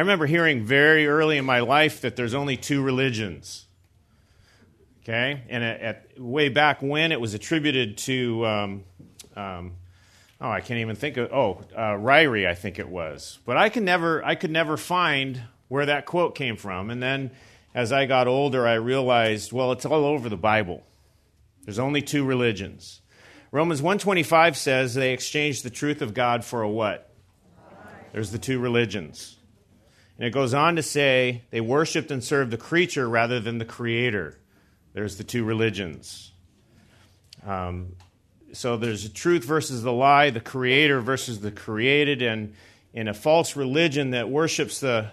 I remember hearing very early in my life that there's only two religions. Okay, and way back when it was attributed to, I can't even think of. Ryrie, I think it was. But I could never find where that quote came from. And then, as I got older, I realized, well, it's all over the Bible. There's only two religions. Romans 1:25 says they exchanged the truth of God for a what? There's the two religions. And it goes on to say they worshiped and served the creature rather than the creator. There's the two religions. So there's the truth versus the lie, the creator versus the created. And in a false religion that worships the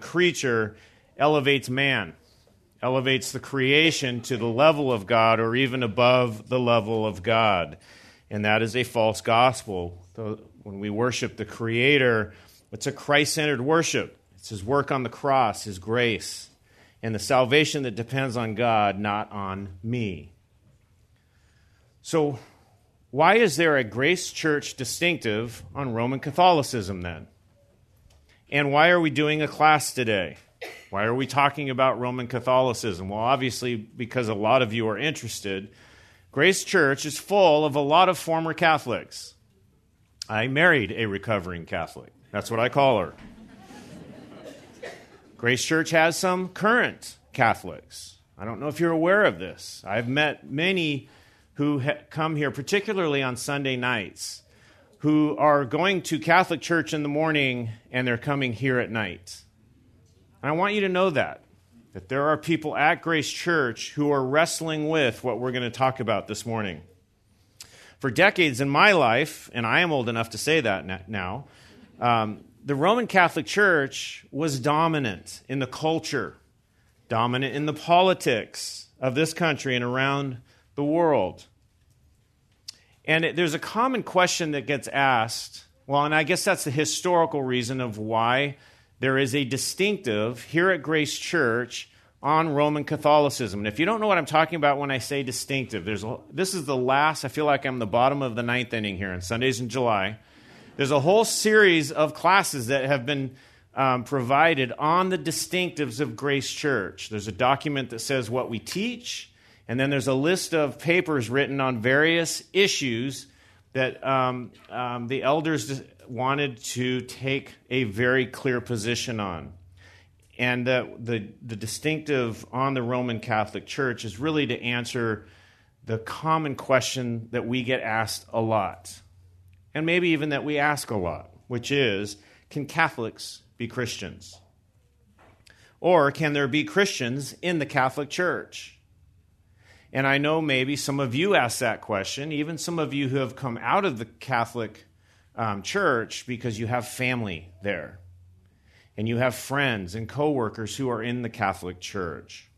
creature, elevates man, elevates the creation to the level of God or even above the level of God. And that is a false gospel. When we worship the creator, it's a Christ-centered worship. It's his work on the cross, his grace, and the salvation that depends on God, not on me. So why is there a Grace Church distinctive on Roman Catholicism then? And why are we doing a class today? Why are we talking about Roman Catholicism? Well, obviously, because a lot of you are interested. Grace Church is full of a lot of former Catholics. I married a recovering Catholic. That's what I call her. Grace Church has some current Catholics. I don't know if you're aware of this. I've met many who come here, particularly on Sunday nights, who are going to Catholic church in the morning and they're coming here at night. And I want you to know that there are people at Grace Church who are wrestling with what we're going to talk about this morning. For decades in my life, and I am old enough to say that now, the Roman Catholic Church was dominant in the culture, dominant in the politics of this country and around the world. And there's a common question that gets asked, well, and I guess that's the historical reason of why there is a distinctive here at Grace Church on Roman Catholicism. And if you don't know what I'm talking about when I say distinctive, this is the last, I feel like I'm the bottom of the ninth inning here on Sundays in July. There's a whole series of classes that have been provided on the distinctives of Grace Church. There's a document that says what we teach, and then there's a list of papers written on various issues that the elders wanted to take a very clear position on. And the distinctive on the Roman Catholic Church is really to answer the common question that we get asked a lot, and maybe even that we ask a lot, which is, can Catholics be Christians? Or can there be Christians in the Catholic Church? And I know maybe some of you ask that question, even some of you who have come out of the Catholic church because you have family there and you have friends and coworkers who are in the Catholic Church.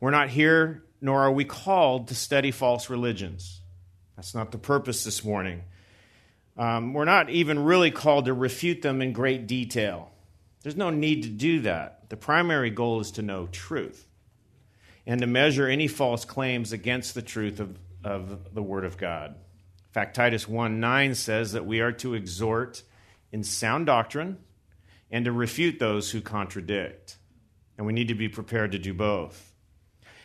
We're not here, nor are we called to study false religions. That's not the purpose this morning. We're not even really called to refute them in great detail. There's no need to do that. The primary goal is to know truth and to measure any false claims against the truth of the Word of God. In fact, Titus 1:9 says that we are to exhort in sound doctrine and to refute those who contradict. And we need to be prepared to do both.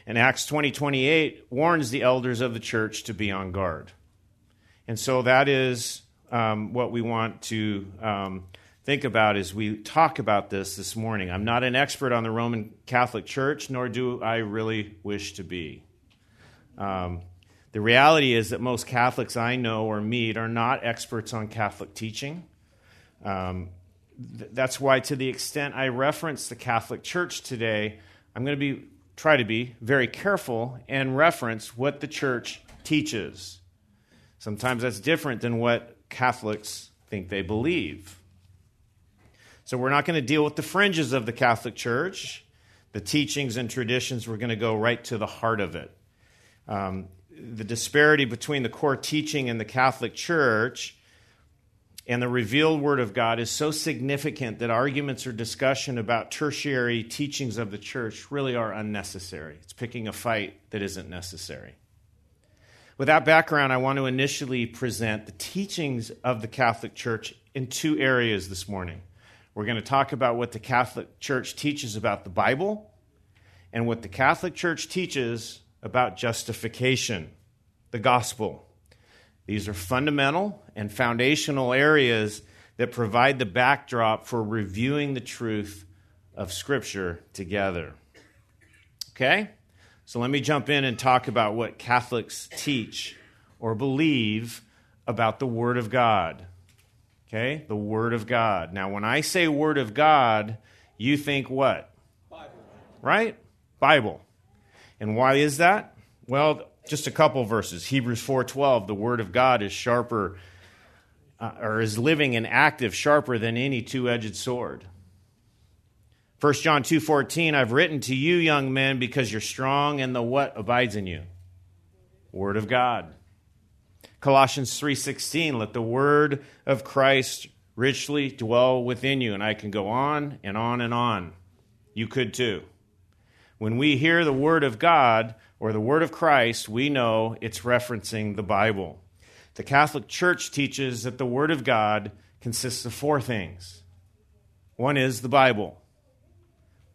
And Acts 20:28 warns the elders of the church to be on guard. And so that is what we want to think about as we talk about this morning. I'm not an expert on the Roman Catholic Church, nor do I really wish to be. The reality is that most Catholics I know or meet are not experts on Catholic teaching. That's why, to the extent I reference the Catholic Church today, I'm going to try to be very careful and reference what the Church teaches. Sometimes that's different than what Catholics think they believe. So we're not going to deal with the fringes of the Catholic Church, the teachings and traditions. We're going to go right to the heart of it. The disparity between the core teaching in the Catholic Church and the revealed Word of God is so significant that arguments or discussion about tertiary teachings of the Church really are unnecessary. It's picking a fight that isn't necessary. With that background, I want to initially present the teachings of the Catholic Church in two areas this morning. We're going to talk about what the Catholic Church teaches about the Bible and what the Catholic Church teaches about justification, the gospel. These are fundamental and foundational areas that provide the backdrop for reviewing the truth of Scripture together. Okay? So let me jump in and talk about what Catholics teach or believe about the Word of God. Okay? The Word of God. Now, when I say Word of God, you think what? Bible. Right? Bible. And why is that? Well, just a couple verses. Hebrews 4:12, the Word of God is sharper, or is living and active, sharper than any two-edged sword. 1 John 2:14, I've written to you, young men, because you're strong, and the what abides in you? Word of God. Colossians 3:16, let the word of Christ richly dwell within you. And I can go on and on and on. You could too. When we hear the word of God or the word of Christ, we know it's referencing the Bible. The Catholic Church teaches that the word of God consists of four things. One is the Bible.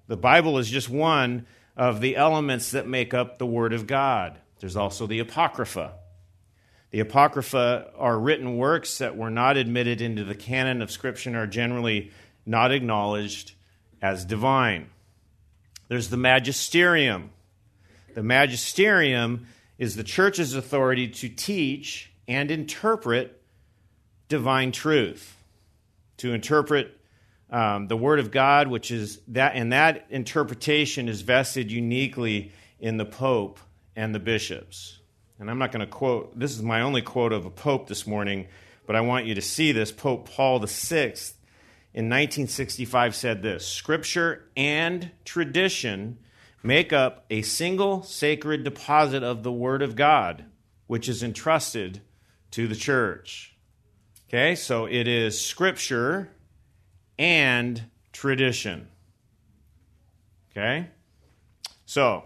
The Bible is just one of the elements that make up the Word of God. There's also the Apocrypha. The Apocrypha are written works that were not admitted into the canon of Scripture and are generally not acknowledged as divine. There's the Magisterium. The Magisterium is the Church's authority to teach and interpret divine truth, to interpret the Word of God, which is that, and that interpretation is vested uniquely in the Pope and the bishops. And I'm not going to quote, this is my only quote of a Pope this morning, but I want you to see this. Pope Paul VI in 1965 said this, Scripture and tradition make up a single sacred deposit of the Word of God, which is entrusted to the Church. Okay, so it is Scripture and tradition. Okay? So,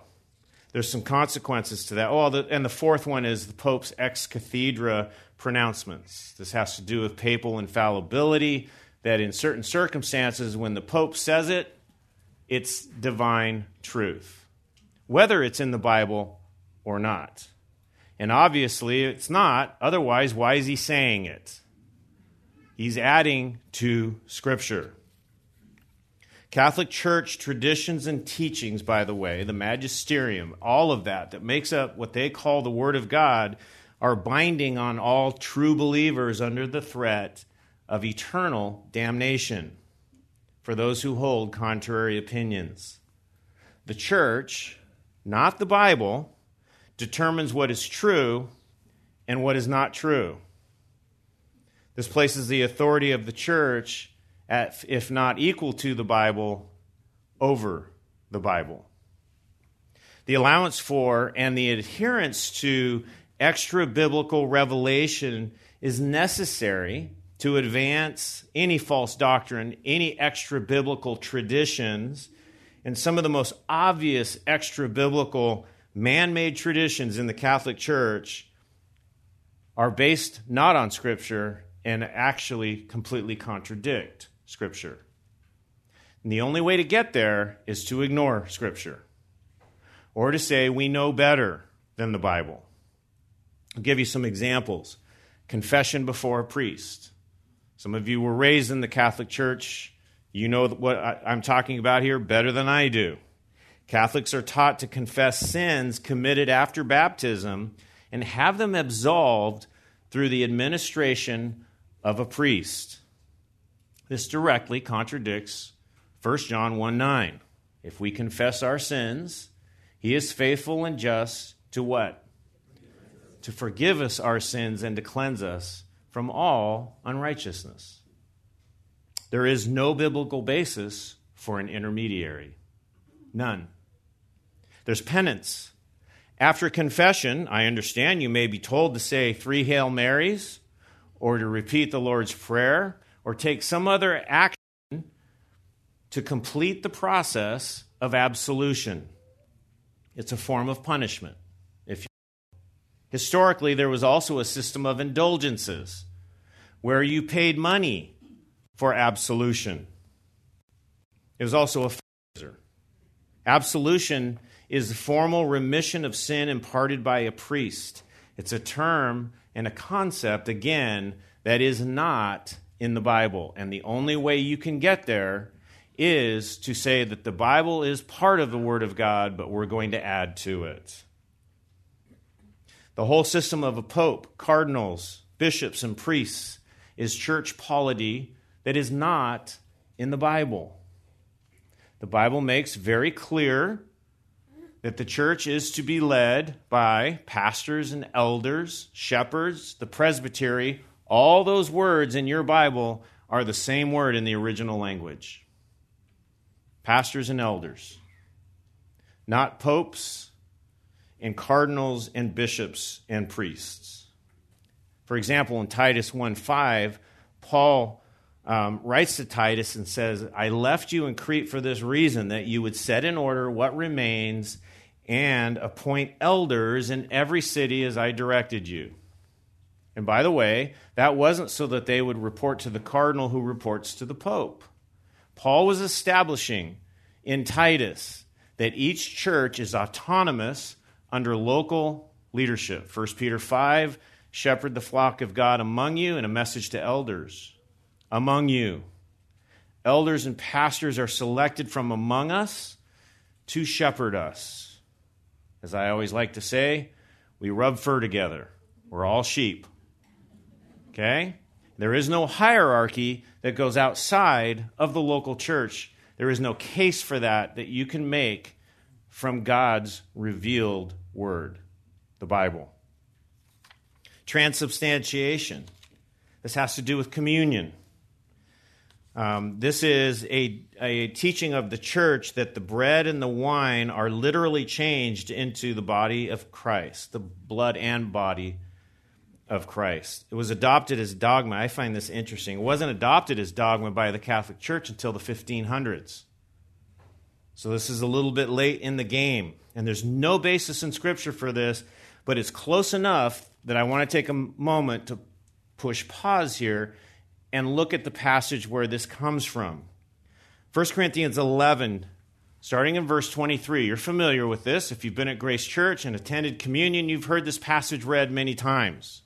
there's some consequences to that. And the fourth one is the Pope's ex cathedra pronouncements. This has to do with papal infallibility, that in certain circumstances, when the Pope says it, it's divine truth, whether it's in the Bible or not. And obviously, it's not. Otherwise, why is he saying it? He's adding to Scripture. Catholic Church traditions and teachings, by the way, the Magisterium, all of that makes up what they call the Word of God, are binding on all true believers under the threat of eternal damnation for those who hold contrary opinions. The Church, not the Bible, determines what is true and what is not true. This places the authority of the Church at, if not equal to the Bible, over the Bible. The allowance for and the adherence to extra-biblical revelation is necessary to advance any false doctrine, any extra-biblical traditions, and some of the most obvious extra-biblical man-made traditions in the Catholic Church are based not on Scripture, and actually completely contradict Scripture. And the only way to get there is to ignore Scripture or to say we know better than the Bible. I'll give you some examples. Confession before a priest. Some of you were raised in the Catholic Church. You know what I'm talking about here better than I do. Catholics are taught to confess sins committed after baptism and have them absolved through the administration of a priest. This directly contradicts 1 John 1:9. If we confess our sins, he is faithful and just to what? To forgive us our sins and to cleanse us from all unrighteousness. There is no biblical basis for an intermediary. None. There's penance. After confession, I understand you may be told to say 3 Hail Marys or to repeat the Lord's Prayer or take some other action to complete the process of absolution. It's a form of punishment. If you will. Historically, there was also a system of indulgences where you paid money for absolution. It was also a fundraiser. Absolution is the formal remission of sin imparted by a priest. It's a term and a concept, again, that is not in the Bible. And the only way you can get there is to say that the Bible is part of the Word of God, but we're going to add to it. The whole system of a pope, cardinals, bishops, and priests is church polity that is not in the Bible. The Bible makes very clear that the church is to be led by pastors and elders, shepherds, the presbytery. All those words in your Bible are the same word in the original language. Pastors and elders, not popes and cardinals and bishops and priests. For example, in Titus 1:5, Paul writes to Titus and says, I left you in Crete for this reason, that you would set in order what remains and appoint elders in every city as I directed you. And by the way, that wasn't so that they would report to the cardinal who reports to the pope. Paul was establishing in Titus that each church is autonomous under local leadership. 1 Peter 5, shepherd the flock of God among you, and a message to elders. Among you. Elders and pastors are selected from among us to shepherd us. As I always like to say, we rub fur together. We're all sheep. Okay? There is no hierarchy that goes outside of the local church. There is no case for that you can make from God's revealed word, the Bible. Transubstantiation. This has to do with communion. This is a teaching of the church that the bread and the wine are literally changed into the body of Christ, the blood and body of Christ. It was adopted as dogma. I find this interesting. It wasn't adopted as dogma by the Catholic Church until the 1500s. So this is a little bit late in the game, and there's no basis in Scripture for this, but it's close enough that I want to take a moment to push pause here and look at the passage where this comes from. 1 Corinthians 11, starting in verse 23. You're familiar with this. If you've been at Grace Church and attended communion, you've heard this passage read many times.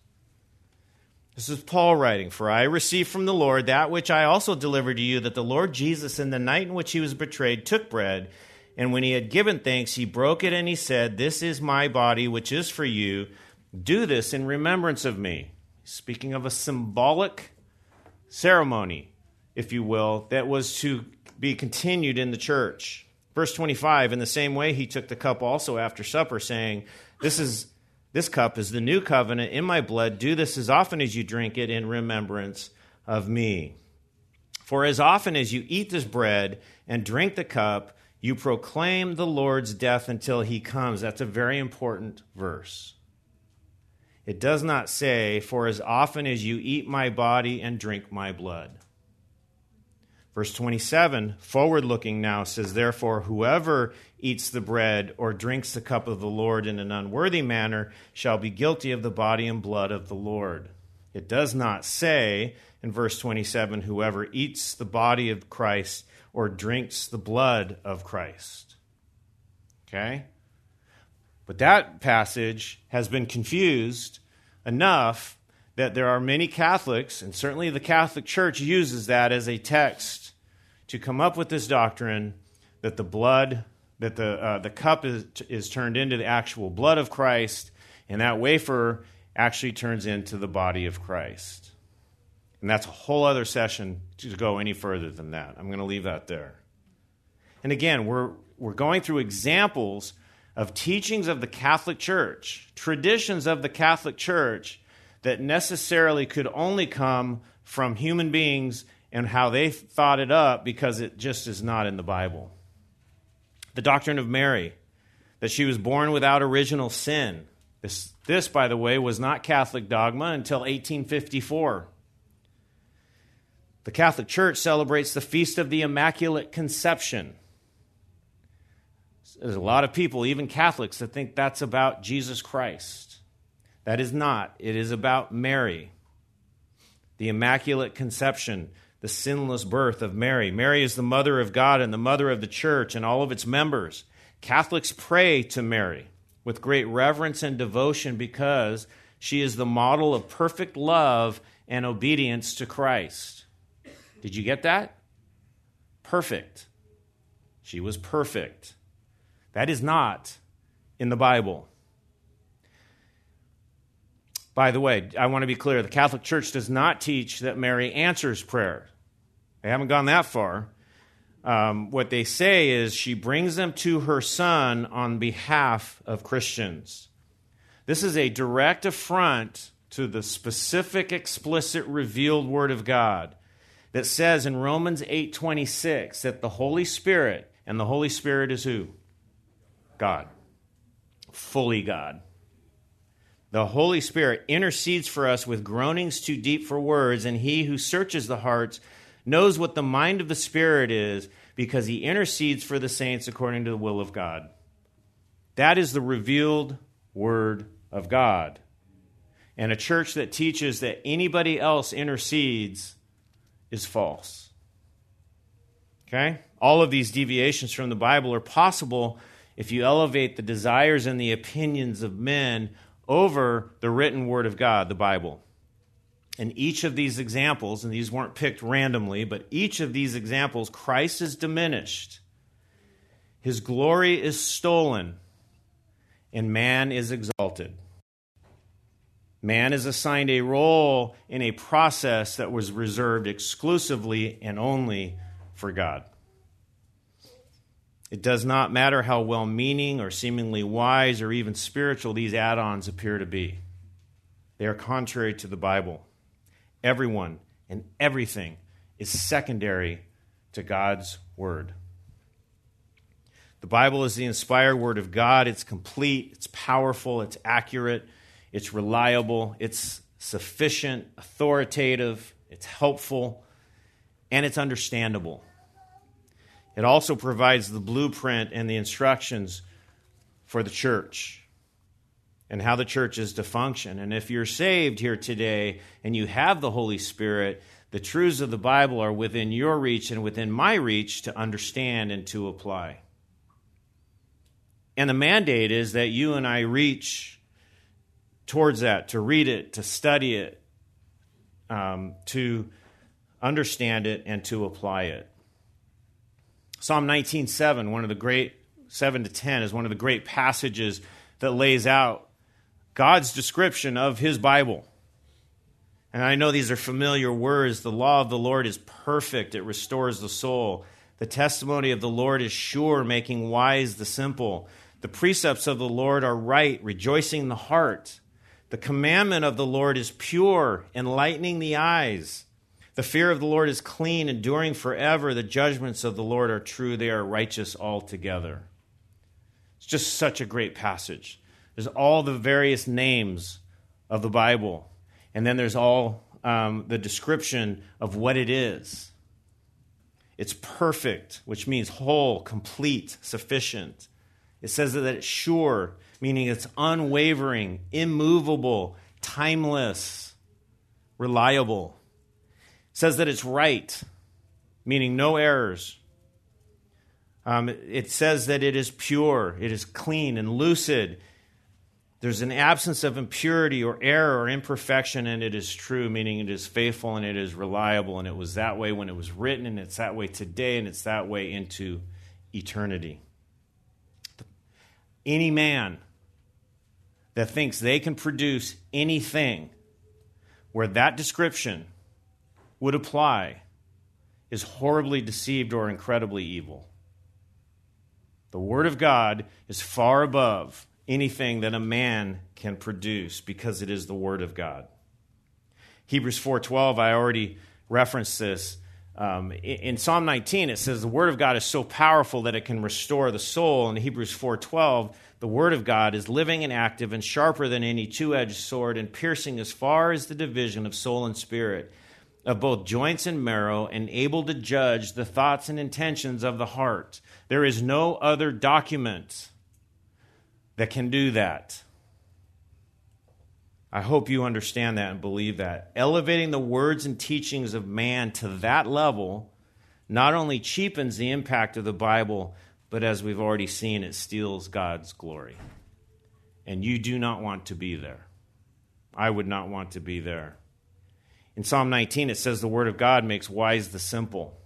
This is Paul writing, "For I received from the Lord that which I also delivered to you, that the Lord Jesus, in the night in which he was betrayed, took bread, and when he had given thanks, he broke it, and he said, 'This is my body, which is for you. Do this in remembrance of me.'" Speaking of a symbolic ceremony, if you will, that was to be continued in the church. Verse 25, "In the same way he took the cup also after supper, saying, 'This cup is the new covenant in my blood. Do this as often as you drink it in remembrance of me. For as often as you eat this bread and drink the cup, you proclaim the Lord's death until he comes.'" That's a very important verse. It does not say, "For as often as you eat my body and drink my blood." Verse 27, forward-looking now, says, "Therefore, whoever eats the bread or drinks the cup of the Lord in an unworthy manner shall be guilty of the body and blood of the Lord." It does not say, in verse 27, "Whoever eats the body of Christ or drinks the blood of Christ." Okay? But that passage has been confused enough that there are many Catholics, and certainly the Catholic Church uses that as a text to come up with this doctrine that the cup is turned into the actual blood of Christ, and that wafer actually turns into the body of Christ. And that's a whole other session to go any further than that. I'm going to leave that there. And again, we're going through examples of teachings of the Catholic Church, traditions of the Catholic Church that necessarily could only come from human beings and how they thought it up, because it just is not in the Bible. The doctrine of Mary, that she was born without original sin. This, by the way, was not Catholic dogma until 1854. The Catholic Church celebrates the Feast of the Immaculate Conception. There's a lot of people, even Catholics, that think that's about Jesus Christ. That is not. It is about Mary, the Immaculate Conception. the sinless birth of Mary. Mary is the mother of God and the mother of the church and all of its members. Catholics pray to Mary with great reverence and devotion because she is the model of perfect love and obedience to Christ. Did you get that? Perfect. She was perfect. That is not in the Bible. By the way, I want to be clear, the Catholic Church does not teach that Mary answers prayer. They haven't gone that far. What they say is she brings them to her Son on behalf of Christians. This is a direct affront to the specific, explicit, revealed Word of God that says in Romans 8:26 that the Holy Spirit, and the Holy Spirit is who? God. Fully God. The Holy Spirit intercedes for us with groanings too deep for words, and he who searches the hearts knows what the mind of the Spirit is, because he intercedes for the saints according to the will of God. That is the revealed Word of God. And a church that teaches that anybody else intercedes is false. Okay? All of these deviations from the Bible are possible if you elevate the desires and the opinions of men over the written Word of God, the Bible. And each of these examples, and these weren't picked randomly, but each of these examples, Christ is diminished, his glory is stolen, and man is exalted. Man is assigned a role in a process that was reserved exclusively and only for God. It does not matter how well-meaning or seemingly wise or even spiritual these add-ons appear to be. They are contrary to the Bible. Everyone and everything is secondary to God's Word. The Bible is the inspired Word of God. It's complete, it's powerful, it's accurate, it's reliable, it's sufficient, authoritative, it's helpful, and it's understandable. It also provides the blueprint and the instructions for the church and how the church is to function. And if you're saved here today and you have the Holy Spirit, the truths of the Bible are within your reach and within my reach to understand and to apply. And the mandate is that you and I reach towards that, to read it, to study it, to understand it, and to apply it. Psalm 19:7, one of the great, 7 to 10, is one of the great passages that lays out God's description of his Bible. And I know these are familiar words. The law of the Lord is perfect. It restores the soul. The testimony of the Lord is sure, making wise the simple. The precepts of the Lord are right, rejoicing the heart. The commandment of the Lord is pure, enlightening the eyes. The fear of the Lord is clean, enduring forever. The judgments of the Lord are true. They are righteous altogether. It's just such a great passage. There's all the various names of the Bible. And then there's all the description of what it is. It's perfect, which means whole, complete, sufficient. It says that it's sure, meaning it's unwavering, immovable, timeless, reliable. Says that it's right, meaning no errors. It says that it is pure, it is clean and lucid. There's an absence of impurity or error or imperfection, and it is true, meaning it is faithful and it is reliable, and it was that way when it was written, and it's that way today, and it's that way into eternity. Any man that thinks they can produce anything where that description would apply is horribly deceived or incredibly evil. The Word of God is far above anything that a man can produce because it is the Word of God. Hebrews 4:12, I already referenced this. In Psalm 19, it says the Word of God is so powerful that it can restore the soul. In Hebrews 4:12, the Word of God is living and active and sharper than any two-edged sword and piercing as far as the division of soul and spirit, of both joints and marrow, and able to judge the thoughts and intentions of the heart. There is no other document that can do that. I hope you understand that and believe that. Elevating the words and teachings of man to that level not only cheapens the impact of the Bible, but as we've already seen, it steals God's glory. And you do not want to be there. I would not want to be there. In Psalm 19, it says the word of God makes wise the simple.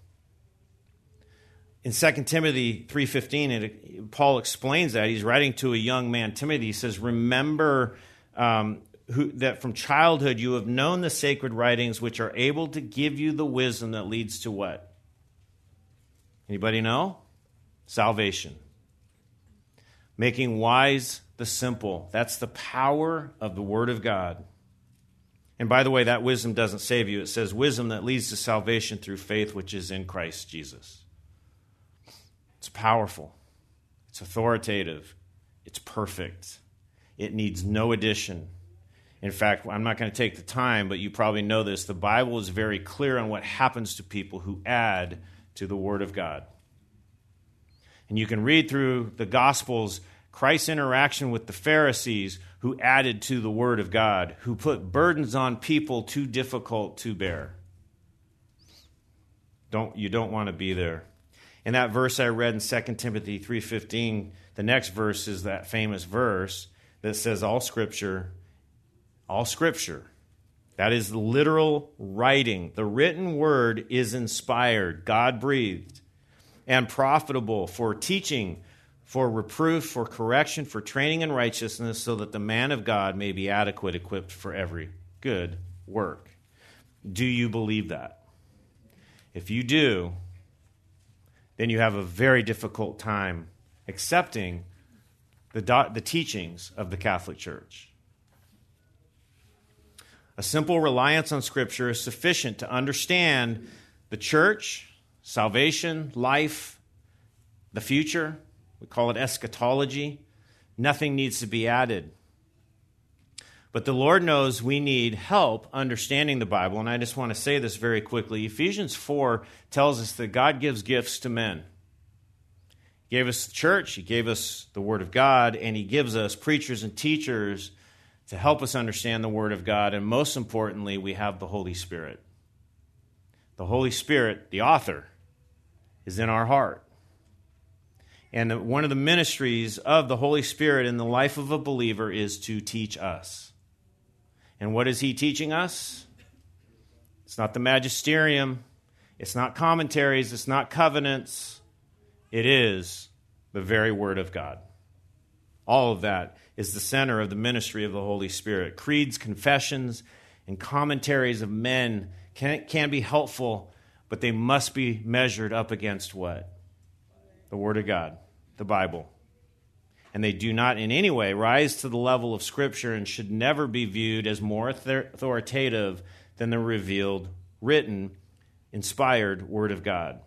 In 2 Timothy 3:15, Paul explains that. He's writing to a young man, Timothy. He says, remember that from childhood you have known the sacred writings which are able to give you the wisdom that leads to what? Anybody know? Salvation. Making wise the simple. That's the power of the Word of God. And by the way, that wisdom doesn't save you. It says wisdom that leads to salvation through faith which is in Christ Jesus. It's powerful. It's authoritative. It's perfect. It needs no addition. In fact, I'm not going to take the time, but you probably know this. The Bible is very clear on what happens to people who add to the Word of God. And you can read through the Gospels Christ's interaction with the Pharisees who added to the Word of God, who put burdens on people too difficult to bear. You don't want to be there. In that verse I read in 2 Timothy 3:15, the next verse is that famous verse that says all Scripture, that is the literal writing. The written word is inspired, God-breathed, and profitable for teaching, for reproof, for correction, for training in righteousness, so that the man of God may be adequate, equipped for every good work. Do you believe that? If you do, then you have a very difficult time accepting the teachings of the Catholic Church. A simple reliance on Scripture is sufficient to understand the church, salvation, life, the future. We call it eschatology. Nothing needs to be added. But the Lord knows we need help understanding the Bible, and I just want to say this very quickly. Ephesians 4 tells us that God gives gifts to men. He gave us the church, He gave us the Word of God, and He gives us preachers and teachers to help us understand the Word of God, and most importantly, we have the Holy Spirit. The Holy Spirit, the author, is in our heart. And one of the ministries of the Holy Spirit in the life of a believer is to teach us. And what is He teaching us? It's not the Magisterium. It's not commentaries. It's not covenants. It is the very Word of God. All of that is the center of the ministry of the Holy Spirit. Creeds, confessions, and commentaries of men can be helpful, but they must be measured up against what? The Word of God, the Bible. And they do not in any way rise to the level of Scripture and should never be viewed as more authoritative than the revealed, written, inspired Word of God.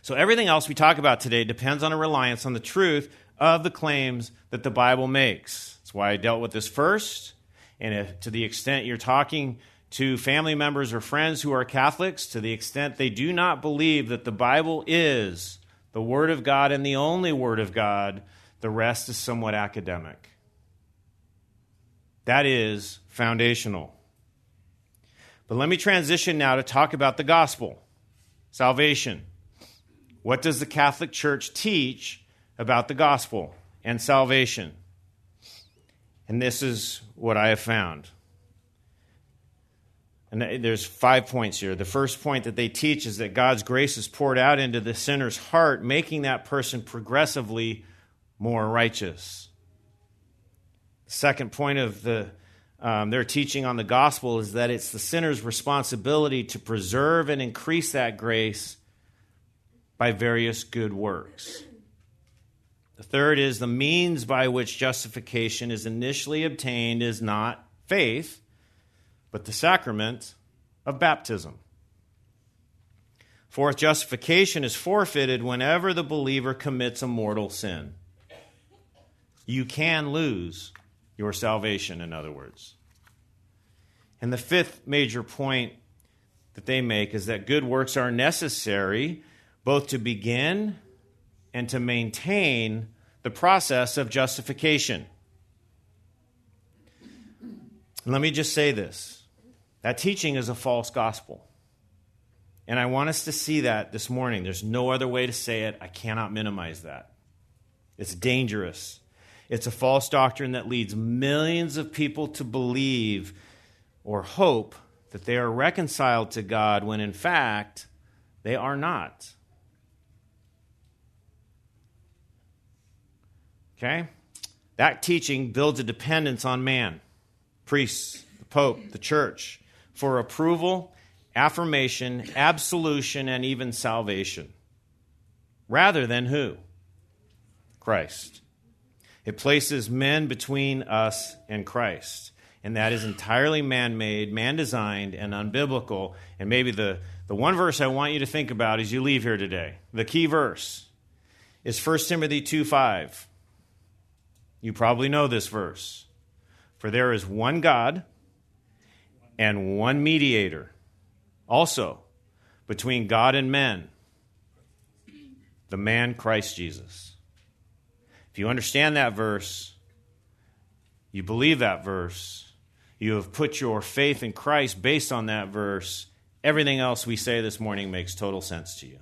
So everything else we talk about today depends on a reliance on the truth of the claims that the Bible makes. That's why I dealt with this first. And if, to the extent you're talking to family members or friends who are Catholics, to the extent they do not believe that the Bible is the Word of God and the only Word of God, the rest is somewhat academic. That is foundational. But let me transition now to talk about the gospel, salvation. What does the Catholic Church teach about the gospel and salvation? And this is what I have found. And there's 5 points here. The first point that they teach is that God's grace is poured out into the sinner's heart, making that person progressively more righteous. The second point of their teaching on the gospel is that it's the sinner's responsibility to preserve and increase that grace by various good works. The third is the means by which justification is initially obtained is not faith, but the sacrament of baptism. Fourth, justification is forfeited whenever the believer commits a mortal sin. You can lose your salvation, in other words. And the fifth major point that they make is that good works are necessary both to begin and to maintain the process of justification. And let me just say this. That teaching is a false gospel. And I want us to see that this morning. There's no other way to say it. I cannot minimize that. It's dangerous. It's a false doctrine that leads millions of people to believe or hope that they are reconciled to God when, in fact, they are not. Okay? That teaching builds a dependence on man, priests, the Pope, the church, for approval, affirmation, absolution, and even salvation, rather than who? Christ. It places men between us and Christ, and that is entirely man-made, man-designed, and unbiblical. And maybe the one verse I want you to think about as you leave here today, the key verse, is 1 Timothy 2:5. You probably know this verse. For there is one God and one mediator, also between God and men, the man Christ Jesus. If you understand that verse, you believe that verse, you have put your faith in Christ based on that verse, everything else we say this morning makes total sense to you.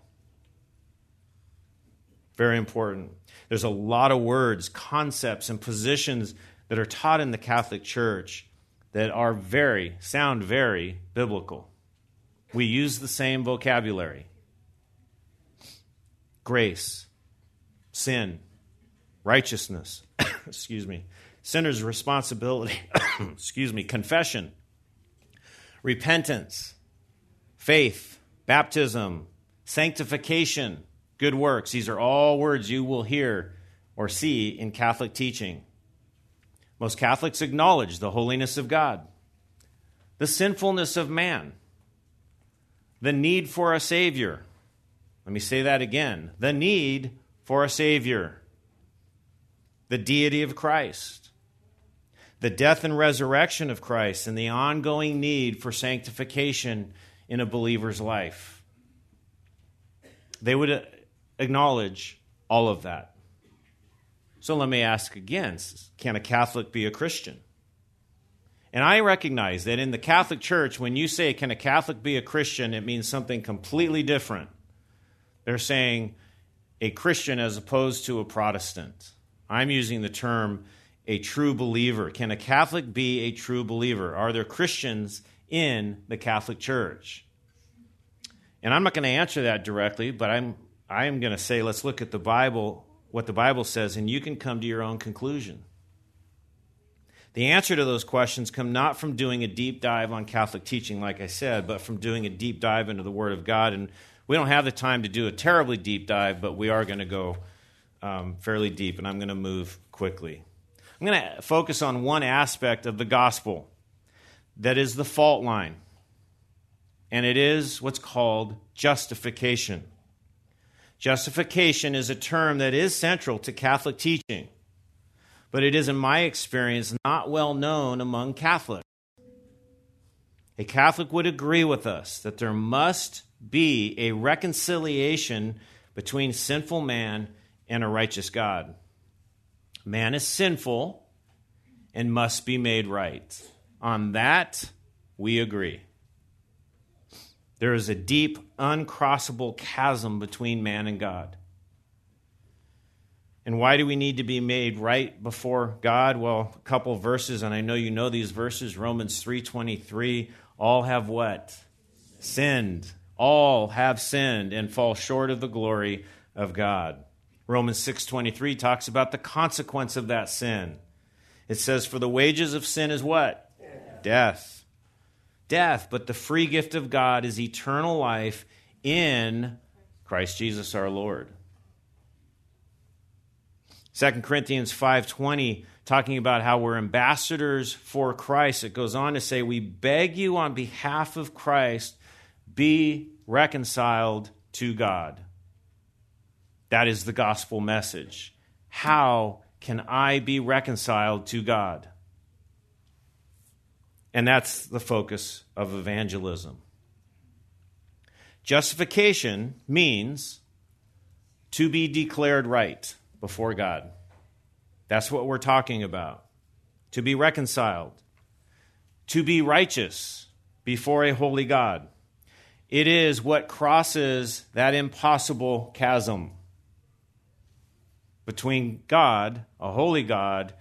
Very important. There's a lot of words, concepts, and positions that are taught in the Catholic Church that are very biblical. We use the same vocabulary. Grace, sin, righteousness, sinner's responsibility, confession, repentance, faith, baptism, sanctification, good works. These are all words you will hear or see in Catholic teaching. Most Catholics acknowledge the holiness of God, the sinfulness of man, the need for a Savior. Let me say that again. The need for a Savior. The deity of Christ. The death and resurrection of Christ and the ongoing need for sanctification in a believer's life. They would acknowledge all of that. So let me ask again, can a Catholic be a Christian? And I recognize that in the Catholic Church, when you say, can a Catholic be a Christian, it means something completely different. They're saying a Christian as opposed to a Protestant. I'm using the term a true believer. Can a Catholic be a true believer? Are there Christians in the Catholic Church? And I'm not going to answer that directly, but I am going to say, let's look at the Bible, what the Bible says, and you can come to your own conclusion. The answer to those questions come not from doing a deep dive on Catholic teaching, like I said, but from doing a deep dive into the Word of God. And we don't have the time to do a terribly deep dive, but we are going to go fairly deep, and I'm going to move quickly. I'm going to focus on one aspect of the gospel that is the fault line. And it is what's called justification. Justification is a term that is central to Catholic teaching, but it is, in my experience, not well known among Catholics. A Catholic would agree with us that there must be a reconciliation between sinful man and a righteous God. Man is sinful and must be made right. On that, we agree. There is a deep, uncrossable chasm between man and God. And why do we need to be made right before God? Well, a couple of verses, and I know you know these verses, Romans 3:23, all have what? Sinned. All have sinned and fall short of the glory of God. Romans 6:23 talks about the consequence of that sin. It says, for the wages of sin is what? Death. Death, but the free gift of God is eternal life in Christ Jesus our Lord. 2 Corinthians 5:20, talking about how we're ambassadors for Christ. It goes on to say, we beg you on behalf of Christ, be reconciled to God. That is the gospel message. How can I be reconciled to God? And that's the focus of evangelism. Justification means to be declared right before God. That's what we're talking about. To be reconciled. to be righteous before a holy God. It is what crosses that impossible chasm between God, a holy God,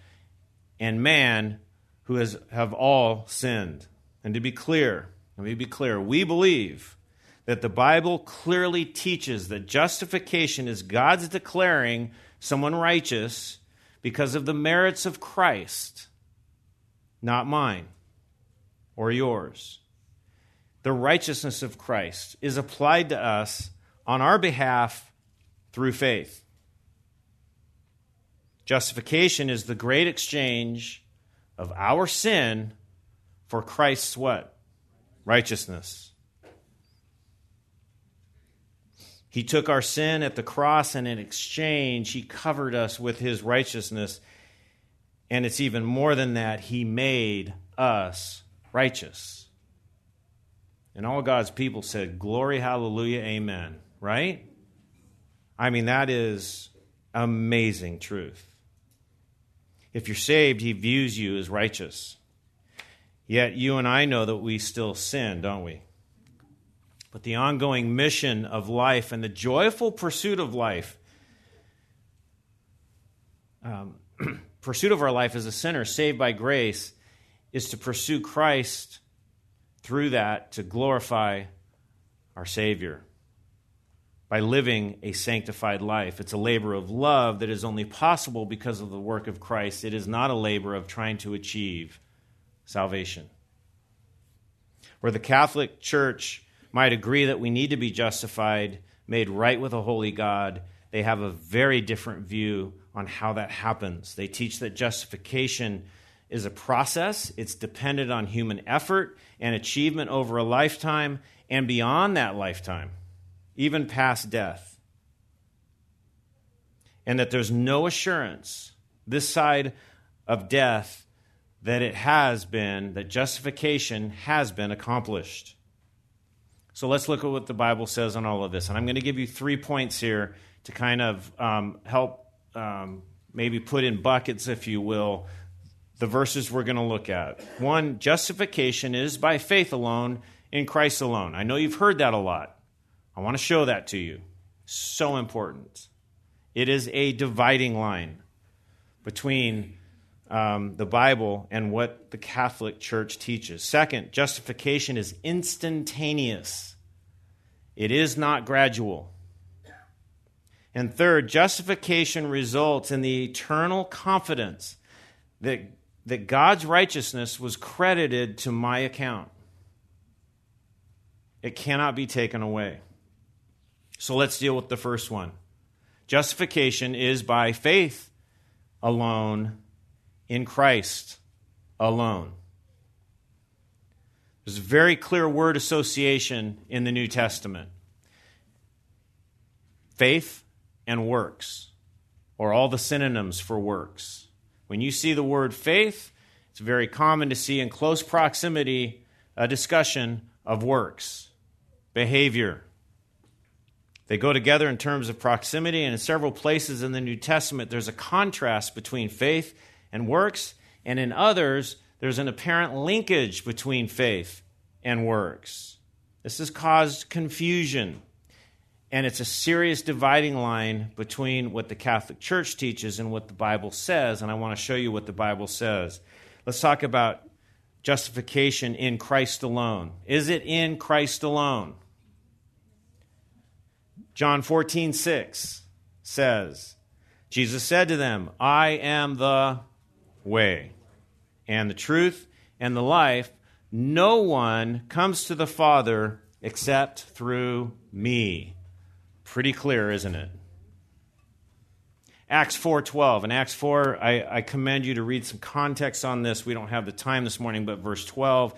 and man who have all sinned. And to be clear, let me be clear, we believe that the Bible clearly teaches that justification is God's declaring someone righteous because of the merits of Christ, not mine or yours. The righteousness of Christ is applied to us on our behalf through faith. Justification is the great exchange of our sin for Christ's what? Righteousness. He took our sin at the cross, and in exchange, he covered us with his righteousness. And it's even more than that. He made us righteous. And all God's people said, glory, hallelujah, amen. Right? I mean, that is amazing truth. If you're saved, he views you as righteous. Yet you and I know that we still sin, don't we? But the ongoing mission of life and the joyful pursuit of life, pursuit of our life as a sinner saved by grace, is to pursue Christ through that to glorify our Savior by living a sanctified life. It's a labor of love that is only possible because of the work of Christ. It is not a labor of trying to achieve salvation. Where the Catholic Church might agree that we need to be justified, made right with a holy God, they have a very different view on how that happens. They teach that justification is a process. It's dependent on human effort and achievement over a lifetime and beyond that lifetime, even past death. And that there's no assurance this side of death that justification has been accomplished. So let's look at what the Bible says on all of this. And I'm going to give you 3 points here to kind of help maybe put in buckets, if you will, the verses we're going to look at. 1, justification is by faith alone in Christ alone. I know you've heard that a lot. I want to show that to you. So important. It is a dividing line between the Bible and what the Catholic Church teaches. 2, justification is instantaneous. It is not gradual. And 3, justification results in the eternal confidence that God's righteousness was credited to my account. It cannot be taken away. So let's deal with the first one. Justification is by faith alone in Christ alone. There's a very clear word association in the New Testament. Faith and works, or all the synonyms for works. When you see the word faith, it's very common to see in close proximity a discussion of works, behavior. They go together in terms of proximity, and in several places in the New Testament, there's a contrast between faith and works, and in others, there's an apparent linkage between faith and works. This has caused confusion, and it's a serious dividing line between what the Catholic Church teaches and what the Bible says, and I want to show you what the Bible says. Let's talk about justification in Christ alone. Is it in Christ alone? John 14:6 says, Jesus said to them, I am the way and the truth and the life. No one comes to the Father except through me. Pretty clear, isn't it? Acts 4:12. In Acts 4, I commend you to read some context on this. We don't have the time this morning, but verse 12.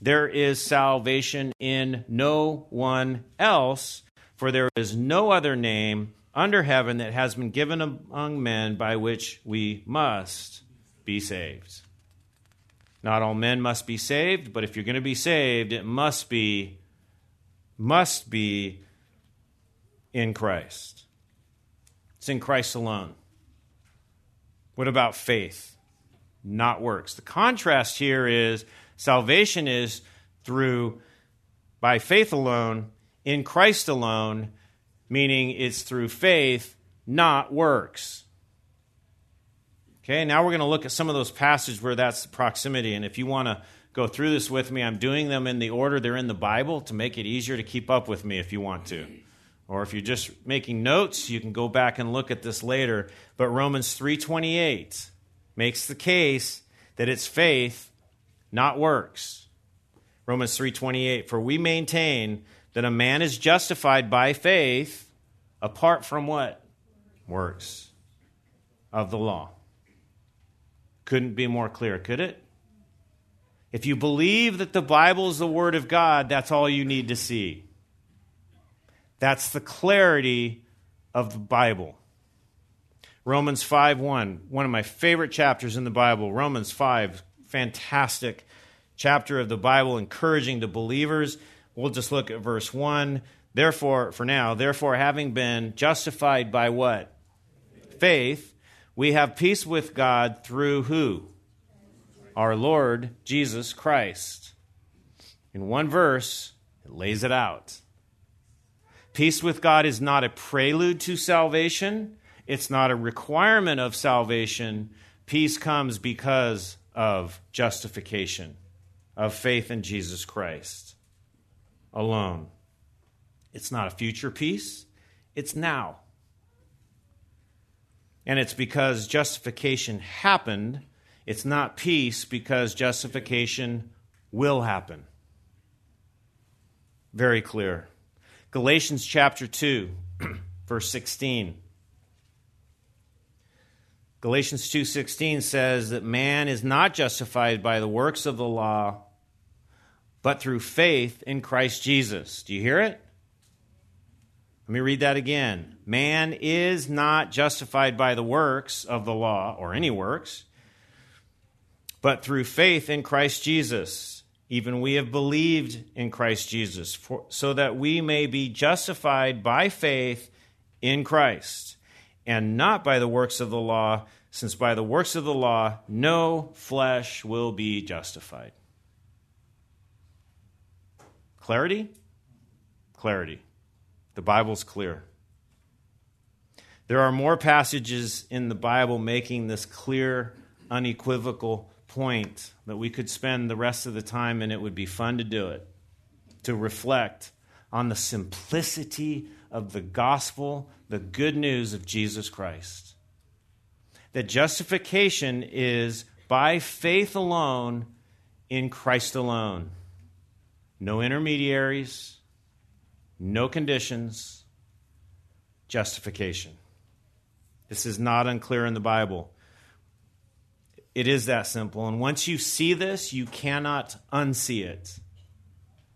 There is salvation in no one else, for there is no other name under heaven that has been given among men by which we must be saved. Not all men must be saved, but if you're going to be saved, it must be in Christ. It's in Christ alone. What about faith? Not works. The contrast here is Salvation is through, by faith alone, in Christ alone, meaning it's through faith, not works. Okay, now we're going to look at some of those passages where that's the proximity. And if you want to go through this with me, I'm doing them in the order they're in the Bible to make it easier to keep up with me if you want to. Or if you're just making notes, you can go back and look at this later. But Romans 3:28 makes the case that it's faith, not works. Romans 3:28, for we maintain that a man is justified by faith apart from what? Works of the law. Couldn't be more clear, could it? If you believe that the Bible is the Word of God, that's all you need to see. That's the clarity of the Bible. Romans 5:1, one of my favorite chapters in the Bible. Romans 5, fantastic chapter of the Bible, encouraging the believers. We'll just look at verse 1. Therefore, having been justified by what? Faith, we have peace with God through who? Our Lord Jesus Christ. In one verse, it lays it out. Peace with God is not a prelude to salvation. It's not a requirement of salvation. Peace comes because of justification, of faith in Jesus Christ alone. It's not a future peace. It's now. And it's because justification happened. It's not peace because justification will happen. Very clear. Galatians chapter 2, verse 16. Galatians 2:16 says that man is not justified by the works of the law, but through faith in Christ Jesus. Do you hear it? Let me read that again. Man is not justified by the works of the law, or any works, but through faith in Christ Jesus. Even we have believed in Christ Jesus, so that we may be justified by faith in Christ, and not by the works of the law, since by the works of the law no flesh will be justified. Clarity? Clarity. The Bible's clear. There are more passages in the Bible making this clear, unequivocal point that we could spend the rest of the time, and it would be fun to do it, to reflect on the simplicity of the gospel, the good news of Jesus Christ. That justification is by faith alone, in Christ alone. No intermediaries, no conditions, justification. This is not unclear in the Bible. It is that simple. And once you see this, you cannot unsee it.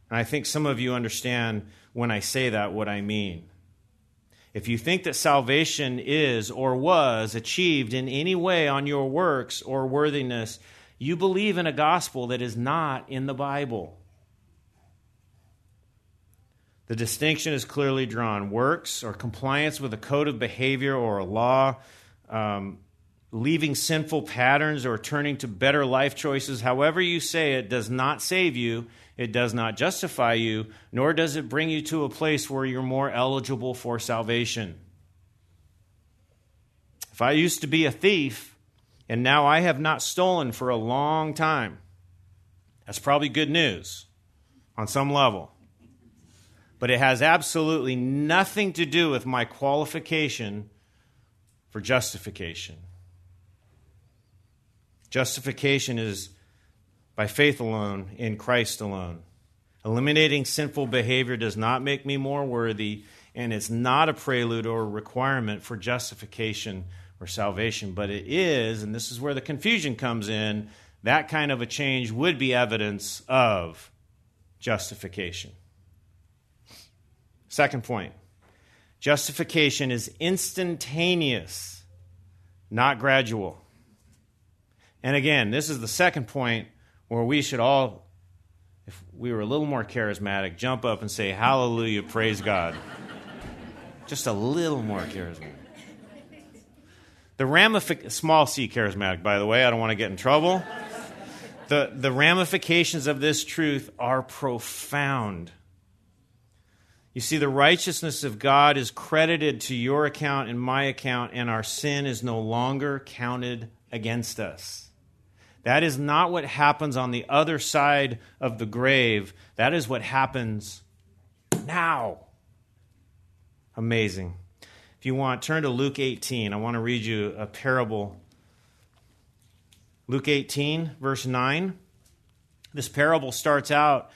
And I think some of you understand when I say that what I mean. If you think that salvation is or was achieved in any way on your works or worthiness, you believe in a gospel that is not in the Bible. The distinction is clearly drawn. Works or compliance with a code of behavior or a law, leaving sinful patterns or turning to better life choices, however you say it, does not save you, it does not justify you, nor does it bring you to a place where you're more eligible for salvation. If I used to be a thief, and now I have not stolen for a long time, that's probably good news on some level. But it has absolutely nothing to do with my qualification for justification. Justification is by faith alone, in Christ alone. Eliminating sinful behavior does not make me more worthy, and it's not a prelude or a requirement for justification or salvation, but it is, and this is where the confusion comes in, that kind of a change would be evidence of justification. Second point, justification is instantaneous, not gradual. And again, this is the second point where we should all, if we were a little more charismatic, jump up and say, hallelujah, praise God. Just a little more charismatic. The ramifications, small c charismatic, by the way, I don't want to get in trouble. The ramifications of this truth are profound. You see, the righteousness of God is credited to your account and my account, and our sin is no longer counted against us. That is not what happens on the other side of the grave. That is what happens now. Amazing. If you want, turn to Luke 18. I want to read you a parable. Luke 18, verse 9. This parable starts out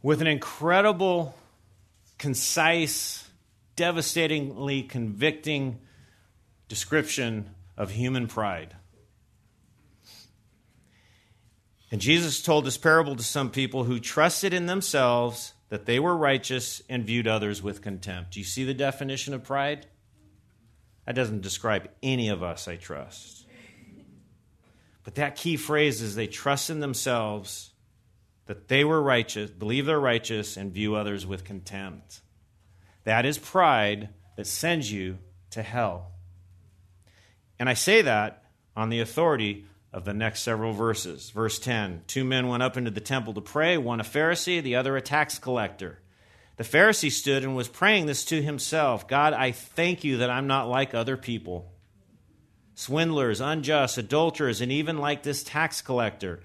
with an incredible, concise, devastatingly convicting description of human pride. And Jesus told this parable to some people who trusted in themselves that they were righteous and viewed others with contempt. Do you see the definition of pride? That doesn't describe any of us, I trust. But that key phrase is they trust in themselves that they were righteous, believe they're righteous, and view others with contempt. That is pride that sends you to hell. And I say that on the authority of the next several verses. Verse 10, 2 men went up into the temple to pray, one a Pharisee, the other a tax collector. The Pharisee stood and was praying this to himself, God, I thank you that I'm not like other people, swindlers, unjust, adulterers, and even like this tax collector.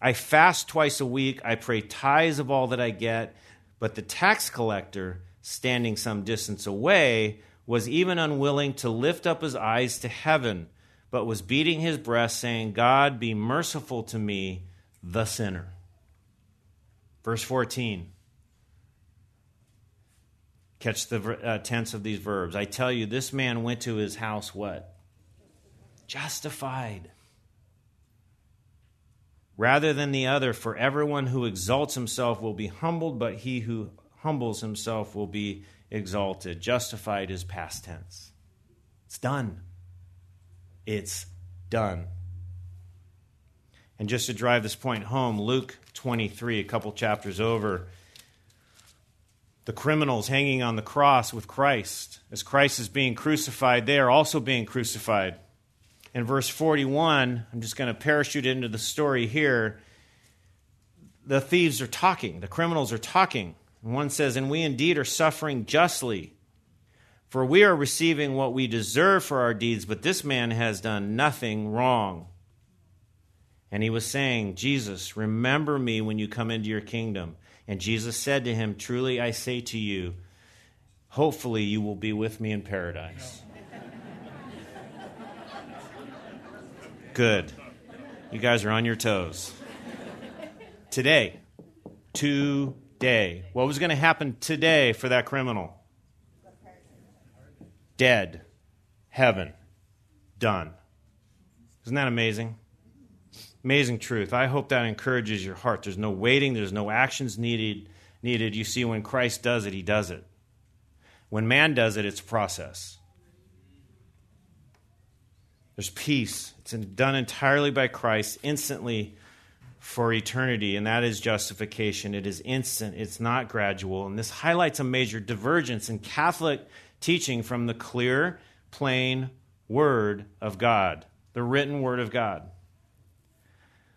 I fast twice a week, I pay tithes of all that I get, but the tax collector, standing some distance away, was even unwilling to lift up his eyes to heaven, but was beating his breast, saying, God, be merciful to me, the sinner. Verse 14. Catch the tense of these verbs. I tell you, this man went to his house what? Justified. Rather than the other, for everyone who exalts himself will be humbled, but he who humbles himself will be exalted. Justified is past tense. It's done. It's done. And just to drive this point home, Luke 23, a couple chapters over, the criminals hanging on the cross with Christ. As Christ is being crucified, they are also being crucified. In verse 41, I'm just going to parachute into the story here. The thieves are talking. The criminals are talking. And one says, and we indeed are suffering justly, for we are receiving what we deserve for our deeds, but this man has done nothing wrong. And he was saying, Jesus, remember me when you come into your kingdom. And Jesus said to him, truly I say to you, hopefully you will be with me in paradise. Good. You guys are on your toes. Today. What was going to happen today for that criminal? Dead. Heaven. Done. Isn't that amazing? Amazing truth. I hope that encourages your heart. There's no waiting. There's no actions needed. You see, when Christ does it, he does it. When man does it, it's a process. There's peace. It's done entirely by Christ, instantly for eternity, and that is justification. It is instant. It's not gradual. And this highlights a major divergence in Catholic teaching from the clear, plain Word of God, the written Word of God.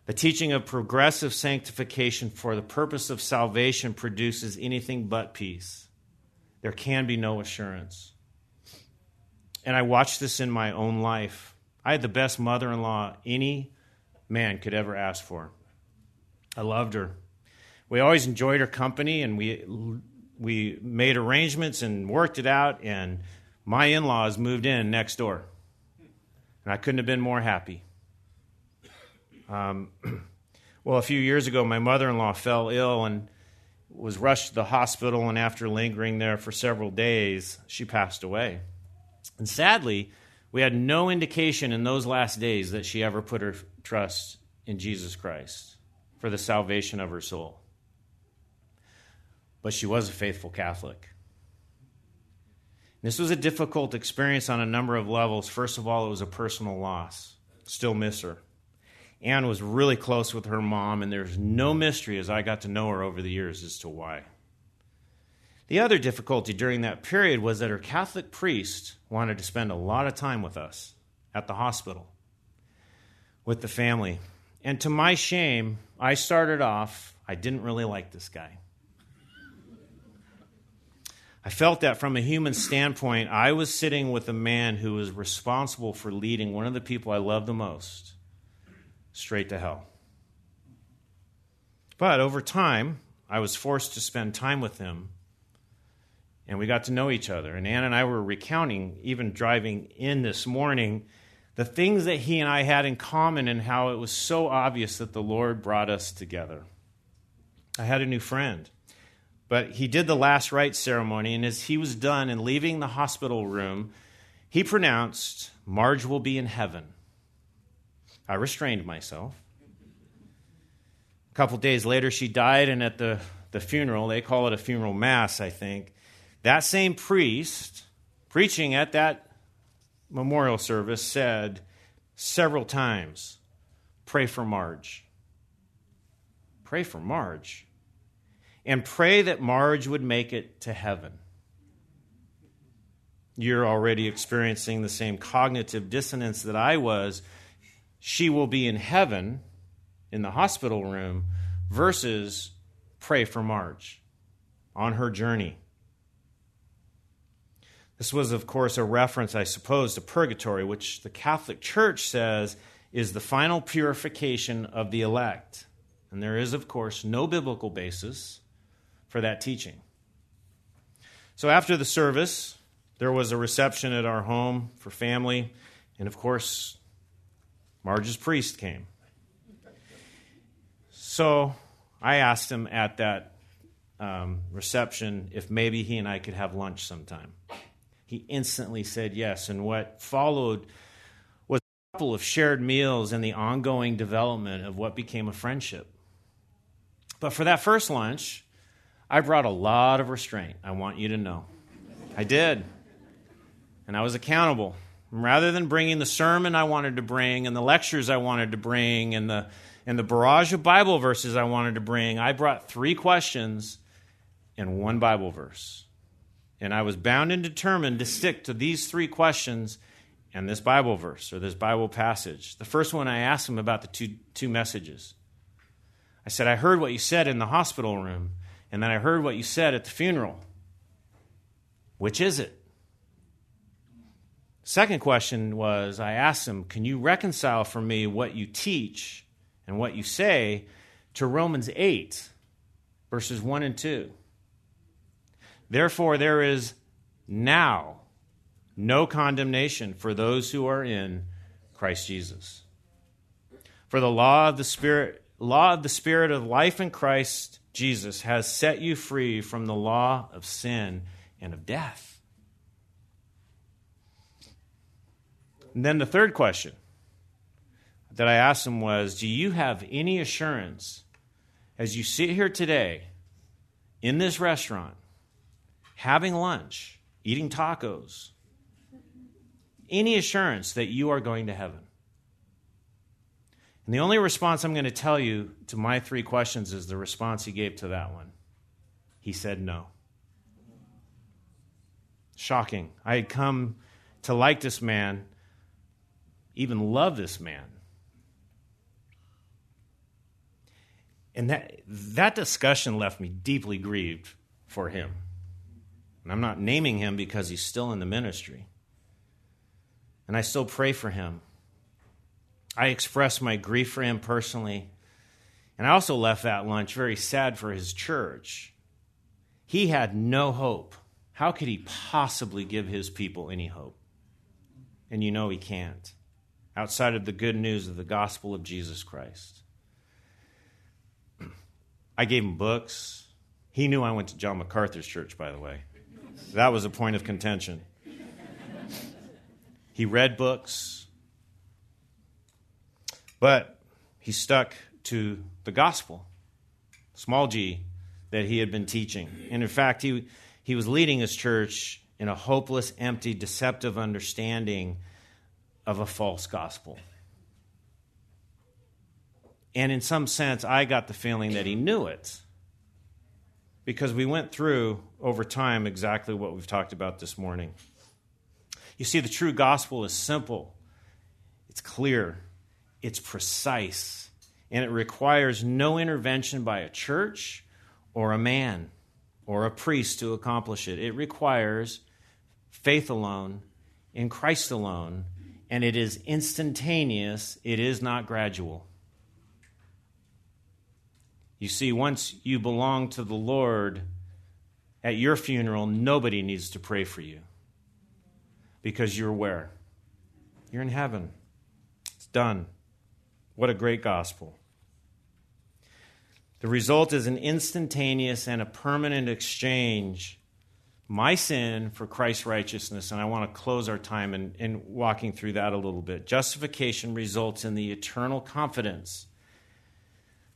The teaching of progressive sanctification for the purpose of salvation produces anything but peace. There can be no assurance. And I watched this in my own life. I had the best mother-in-law any man could ever ask for. I loved her. We always enjoyed her company, and we made arrangements and worked it out, and my in-laws moved in next door. And I couldn't have been more happy. A few years ago, my mother-in-law fell ill and was rushed to the hospital, and after lingering there for several days, she passed away. And sadly, we had no indication in those last days that she ever put her trust in Jesus Christ for the salvation of her soul. But she was a faithful Catholic. This was a difficult experience on a number of levels. First of all, it was a personal loss. Still miss her. Anne was really close with her mom, and there's no mystery as I got to know her over the years as to why. The other difficulty during that period was that her Catholic priest wanted to spend a lot of time with us at the hospital, with the family. And to my shame, I started off, I didn't really like this guy. I felt that from a human standpoint, I was sitting with a man who was responsible for leading one of the people I love the most straight to hell. But over time, I was forced to spend time with him, and we got to know each other. And Ann and I were recounting, even driving in this morning, the things that he and I had in common and how it was so obvious that the Lord brought us together. I had a new friend. But he did the last rites ceremony, and as he was done and leaving the hospital room, he pronounced, "Marge will be in heaven." I restrained myself. A couple days later, she died, and at the funeral, they call it a funeral mass, I think, that same priest preaching at that memorial service said several times, "Pray for Marge. Pray for Marge. And pray that Marge would make it to heaven." You're already experiencing the same cognitive dissonance that I was. She will be in heaven in the hospital room versus pray for Marge on her journey. This was, of course, a reference, I suppose, to purgatory, which the Catholic Church says is the final purification of the elect. And there is, of course, no biblical basis for that teaching. So after the service, there was a reception at our home for family, and of course, Marge's priest came. So I asked him at that reception if maybe he and I could have lunch sometime. He instantly said yes, and what followed was a couple of shared meals and the ongoing development of what became a friendship. But for that first lunch, I brought a lot of restraint, I want you to know. I did. And I was accountable. And rather than bringing the sermon I wanted to bring and the lectures I wanted to bring and the barrage of Bible verses I wanted to bring, I brought 3 questions and 1 Bible verse. And I was bound and determined to stick to these 3 questions and this Bible verse or this Bible passage. The first one I asked him about the two messages. I said, "I heard what you said in the hospital room, and then I heard what you said at the funeral. Which is it?" Second question was, I asked him, "Can you reconcile for me what you teach and what you say to Romans 8, verses 1 and 2? Therefore, there is now no condemnation for those who are in Christ Jesus. For the law of the Spirit of life in Christ Jesus has set you free from the law of sin and of death." And then the third question that I asked him was, "Do you have any assurance as you sit here today in this restaurant, having lunch, eating tacos, any assurance that you are going to heaven?" And the only response I'm going to tell you to my 3 questions is the response he gave to that one. He said no. Shocking. I had come to like this man, even love this man. And that discussion left me deeply grieved for him. And I'm not naming him because he's still in the ministry. And I still pray for him. I expressed my grief for him personally, and I also left that lunch very sad for his church. He had no hope. How could he possibly give his people any hope? And you know he can't, outside of the good news of the gospel of Jesus Christ. I gave him books. He knew I went to John MacArthur's church, by the way. That was a point of contention. He read books. But he stuck to the gospel, small g, that he had been teaching. And in fact, he was leading his church in a hopeless, empty, deceptive understanding of a false gospel. And in some sense, I got the feeling that he knew it because we went through, over time, exactly what we've talked about this morning. You see, the true gospel is simple. It's clear. It's precise. and it requires no intervention by a church or a man or a priest to accomplish it. It requires faith alone, in Christ alone, and it is instantaneous. It is not gradual. You see, once you belong to the Lord, at your funeral, nobody needs to pray for you because you're where? You're in heaven. It's done. What a great gospel. The result is an instantaneous and a permanent exchange. My sin for Christ's righteousness, and I want to close our time in walking through that a little bit. Justification results in the eternal confidence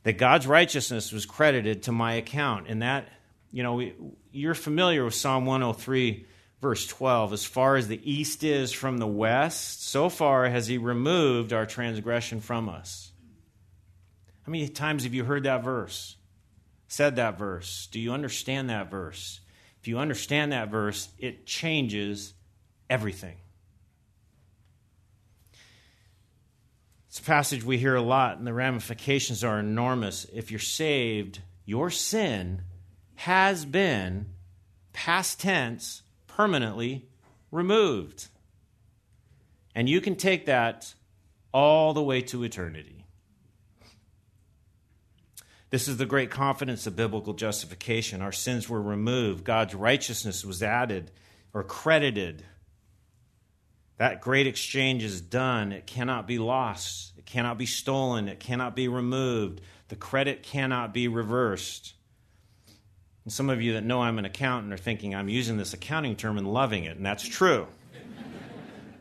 that God's righteousness was credited to my account. And that, you know, you're familiar with Psalm 103, verse 12. As far as the east is from the west, so far has he removed our transgression from us. How many times have you heard that verse, said that verse? Do you understand that verse? If you understand that verse, it changes everything. It's a passage we hear a lot, and the ramifications are enormous. If you're saved, your sin has been, past tense, permanently removed. And you can take that all the way to eternity. This is the great confidence of biblical justification. Our sins were removed. God's righteousness was added or credited. That great exchange is done. It cannot be lost. It cannot be stolen. It cannot be removed. The credit cannot be reversed. And some of you that know I'm an accountant are thinking I'm using this accounting term and loving it, and that's true.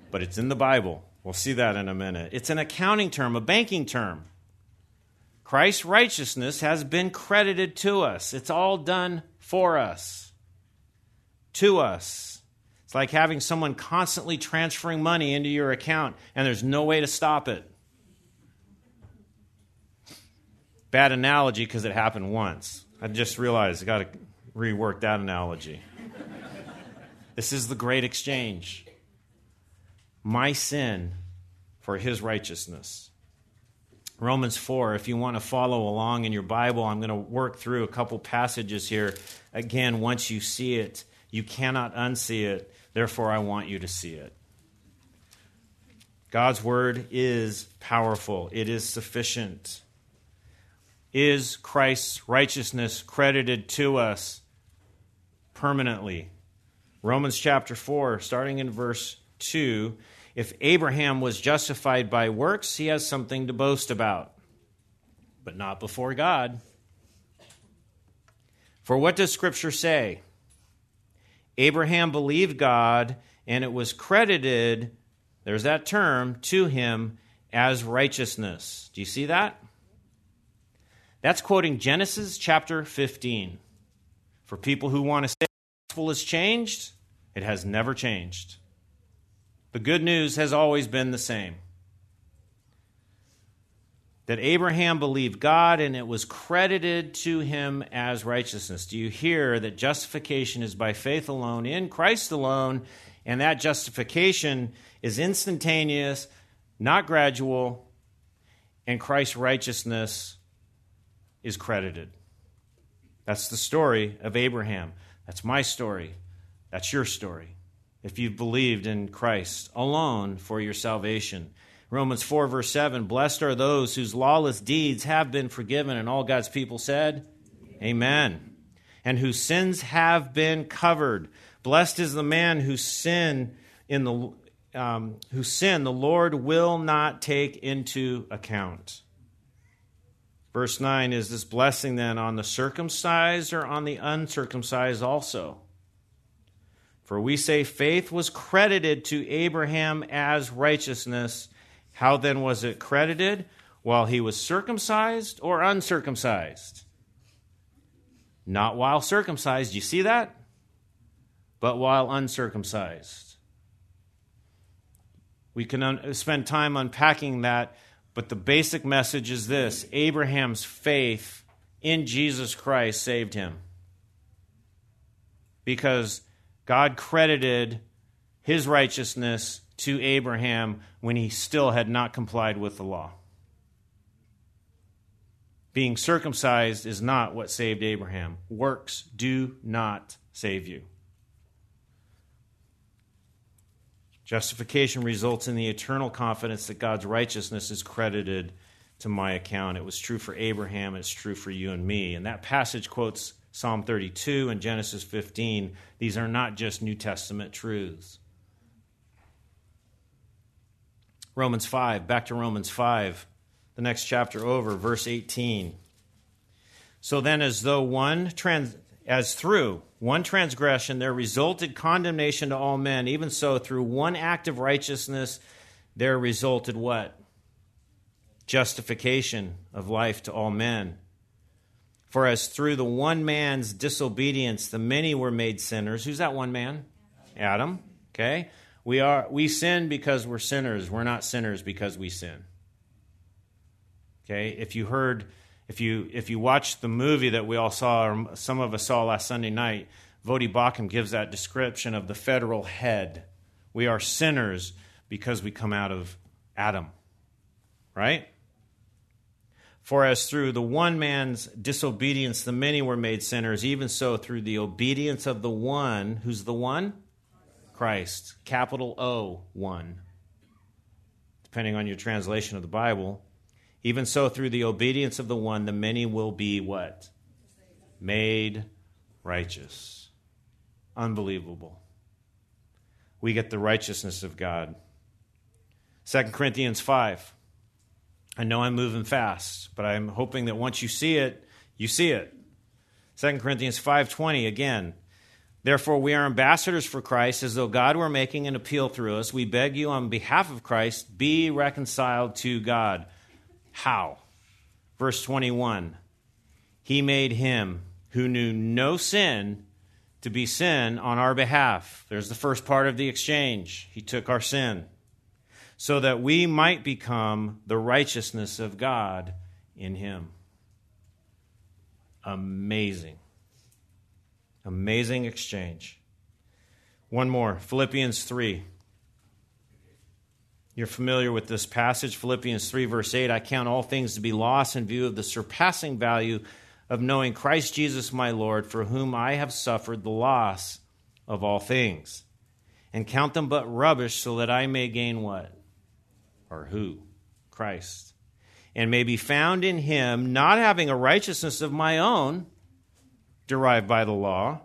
But it's in the Bible. We'll see that in a minute. It's an accounting term, a banking term. Christ's righteousness has been credited to us. It's all done for us, to us. It's like having someone constantly transferring money into your account, and there's no way to stop it. Bad analogy because it happened once. I just realized I got to rework that analogy. This is the great exchange. My sin for his righteousness. Romans 4, if you want to follow along in your Bible, I'm going to work through a couple passages here. Again, once you see it, you cannot unsee it. Therefore, I want you to see it. God's word is powerful. It is sufficient. Is Christ's righteousness credited to us permanently? Romans chapter 4, starting in verse 2, if Abraham was justified by works, he has something to boast about, but not before God. For what does Scripture say? Abraham believed God, and it was credited, there's that term, to him as righteousness. Do you see that? That's quoting Genesis chapter 15. For people who want to say the gospel has changed, it has never changed. The good news has always been the same. That Abraham believed God and it was credited to him as righteousness. Do you hear that justification is by faith alone, in Christ alone, and that justification is instantaneous, not gradual, and Christ's righteousness is credited. That's the story of Abraham. That's my story. That's your story. If you've believed in Christ alone for your salvation. Romans 4, verse 7, blessed are those whose lawless deeds have been forgiven, and all God's people said, Amen. And whose sins have been covered. Blessed is the man whose sin the Lord will not take into account. Verse 9, is this blessing then on the circumcised or on the uncircumcised also? For we say faith was credited to Abraham as righteousness. How then was it credited? While he was circumcised or uncircumcised? Not while circumcised, you see that? But while uncircumcised. We can spend time unpacking that. But the basic message is this: Abraham's faith in Jesus Christ saved him because God credited his righteousness to Abraham when he still had not complied with the law. Being circumcised is not what saved Abraham. Works do not save you. Justification results in the eternal confidence that God's righteousness is credited to my account. It was true for Abraham. It's true for you and me. And that passage quotes Psalm 32 and Genesis 15. These are not just New Testament truths. Romans 5, back to Romans 5, the next chapter over, verse 18. So then, as through one transgression there resulted condemnation to all men, even so through one act of righteousness there resulted what? Justification of life to all men. For as through the one man's disobedience the many were made sinners. Who's that one man? Adam. Okay? We sin because we're sinners. We're not sinners because we sin. Okay? If you watch the movie that we all saw, or some of us saw last Sunday night, Voddie Baucham gives that description of the federal head. We are sinners because we come out of Adam, right? For as through the one man's disobedience the many were made sinners, even so through the obedience of the one, who's the one? Christ, capital O, one. Depending on your translation of the Bible. Even so, through the obedience of the one, the many will be what? Made righteous. Unbelievable. We get the righteousness of God. 2 Corinthians 5. I know I'm moving fast, but I'm hoping that once you see it, you see it. 2 Corinthians 5:20 again. Therefore, we are ambassadors for Christ, as though God were making an appeal through us. We beg you on behalf of Christ, be reconciled to God. How? Verse 21, he made him who knew no sin to be sin on our behalf. There's the first part of the exchange. He took our sin so that we might become the righteousness of God in him. Amazing. Amazing exchange. One more, Philippians 3. You're familiar with this passage, Philippians 3, verse 8. I count all things to be lost in view of the surpassing value of knowing Christ Jesus my Lord, for whom I have suffered the loss of all things, and count them but rubbish so that I may gain what? Or who? Christ. And may be found in him, not having a righteousness of my own, derived by the law,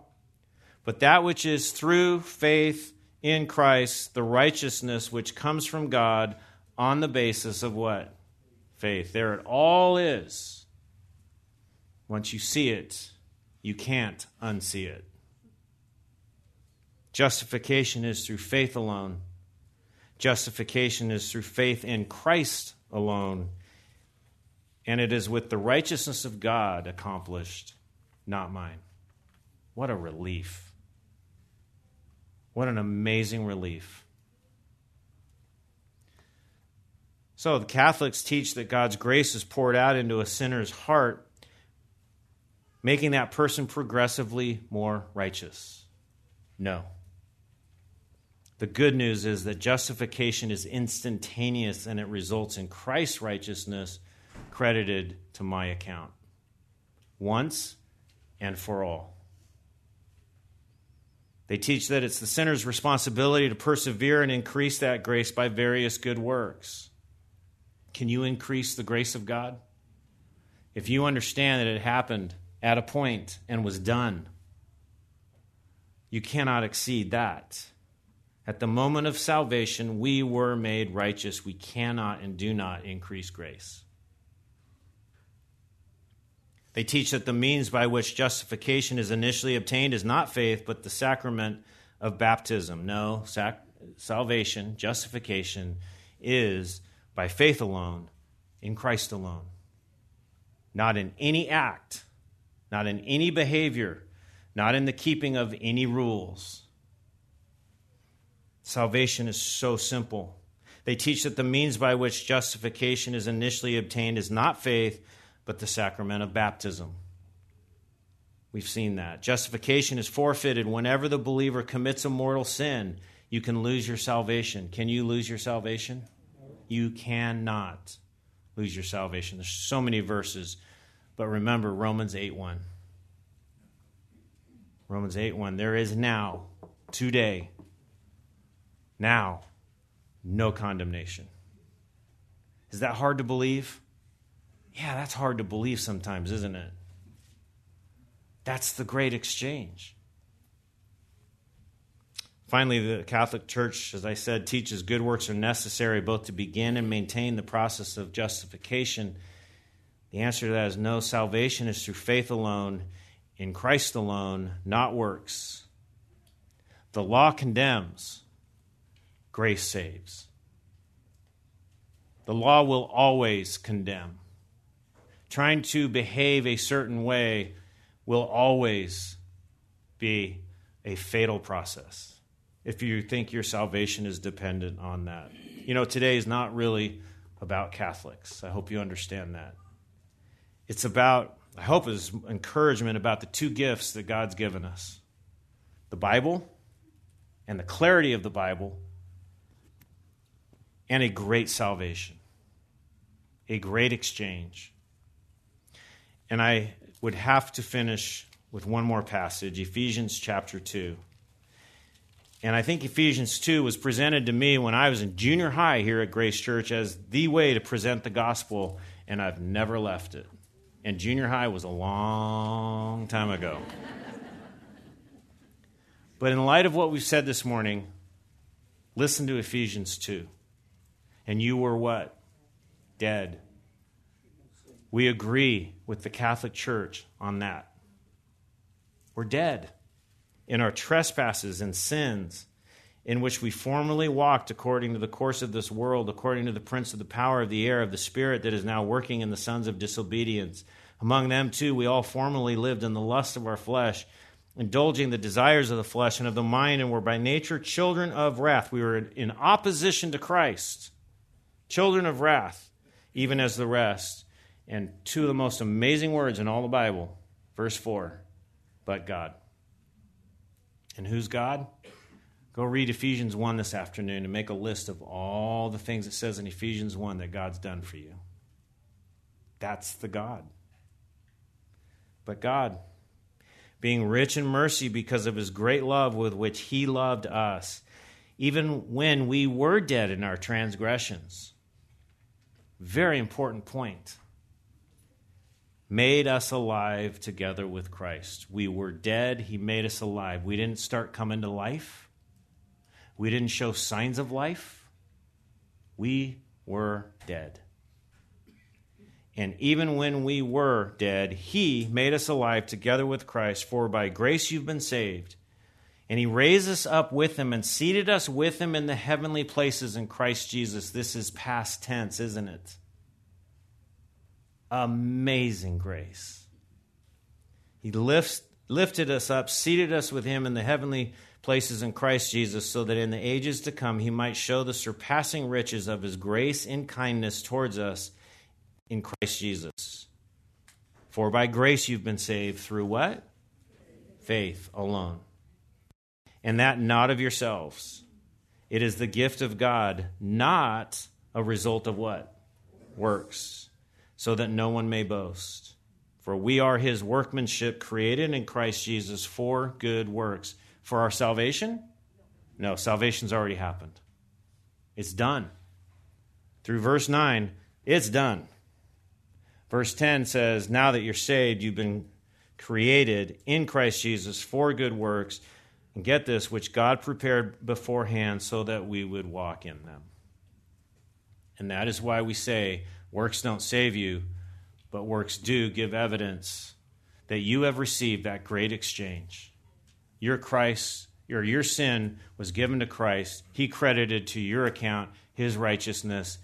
but that which is through faith in Christ, the righteousness which comes from God on the basis of what? Faith. There it all is. Once you see it, you can't unsee it. Justification is through faith alone. Justification is through faith in Christ alone. And it is with the righteousness of God accomplished, not mine. What a relief. What an amazing relief. So the Catholics teach that God's grace is poured out into a sinner's heart, making that person progressively more righteous. No. The good news is that justification is instantaneous and it results in Christ's righteousness credited to my account, once and for all. They teach that it's the sinner's responsibility to persevere and increase that grace by various good works. Can you increase the grace of God? If you understand that it happened at a point and was done, you cannot exceed that. At the moment of salvation, we were made righteous. We cannot and do not increase grace. They teach that the means by which justification is initially obtained is not faith, but the sacrament of baptism. No, salvation, justification, is by faith alone, in Christ alone. Not in any act, not in any behavior, not in the keeping of any rules. Salvation is so simple. They teach that the means by which justification is initially obtained is not faith, but the sacrament of baptism. We've seen that. Justification is forfeited whenever the believer commits a mortal sin. You can lose your salvation. Can you lose your salvation? You cannot lose your salvation. There's so many verses But remember Romans 8:1. Romans 8:1, there is now, today, now, no condemnation. Is that hard to believe? Yeah, that's hard to believe sometimes, isn't it? That's the great exchange. Finally, the Catholic Church, as I said, teaches good works are necessary both to begin and maintain the process of justification. The answer to that is no. Salvation is through faith alone, in Christ alone, not works. The law condemns, grace saves. The law will always condemn. Trying to behave a certain way will always be a fatal process if you think your salvation is dependent on that. You know, today is not really about Catholics. I hope you understand that. It's about, I hope it's encouragement about the two gifts that God's given us, the Bible and the clarity of the Bible, and a great salvation, a great exchange. And I would have to finish with one more passage, Ephesians chapter 2. And I think Ephesians 2 was presented to me when I was in junior high here at Grace Church as the way to present the gospel, and I've never left it. And junior high was a long time ago. But in light of what we've said this morning, listen to Ephesians 2. And you were what? Dead. We agree with the Catholic Church on that. We're dead in our trespasses and sins, in which we formerly walked according to the course of this world, according to the prince of the power of the air, of the spirit that is now working in the sons of disobedience. Among them, too, we all formerly lived in the lust of our flesh, indulging the desires of the flesh and of the mind, and were by nature children of wrath. We were in opposition to Christ, children of wrath, even as the rest. And two of the most amazing words in all the Bible, verse 4, but God. And who's God? Go read Ephesians 1 this afternoon and make a list of all the things it says in Ephesians 1 that God's done for you. That's the God. But God, being rich in mercy because of his great love with which he loved us, even when we were dead in our transgressions. Very important point. Made us alive together with Christ. We were dead. He made us alive. We didn't start coming to life. We didn't show signs of life. We were dead. And even when we were dead, he made us alive together with Christ, for by grace you've been saved. And he raised us up with him and seated us with him in the heavenly places in Christ Jesus. This is past tense, isn't it? Amazing grace. He lifted us up, seated us with him in the heavenly places in Christ Jesus, so that in the ages to come he might show the surpassing riches of his grace and kindness towards us in Christ Jesus. For by grace you've been saved through what? Faith alone. And that not of yourselves. It is the gift of God, not a result of what? Works. So that no one may boast. For we are his workmanship created in Christ Jesus for good works. For our salvation? No, salvation's already happened. It's done. Through verse 9, it's done. Verse 10 says, now that you're saved, you've been created in Christ Jesus for good works. And get this, which God prepared beforehand so that we would walk in them. And that is why we say, works don't save you, but works do give evidence that you have received that great exchange. Your sin was given to Christ. He credited to your account his righteousness,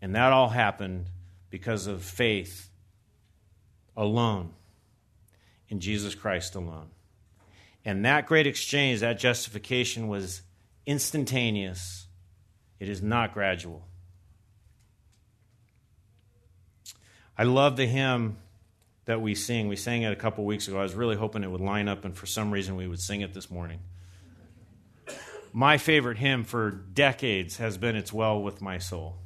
and that all happened because of faith alone in Jesus Christ alone. And that great exchange, that justification was instantaneous. It is not gradual. I love the hymn that we sing. We sang it a couple weeks ago. I was really hoping it would line up, and for some reason we would sing it this morning. My favorite hymn for decades has been It's Well With My Soul.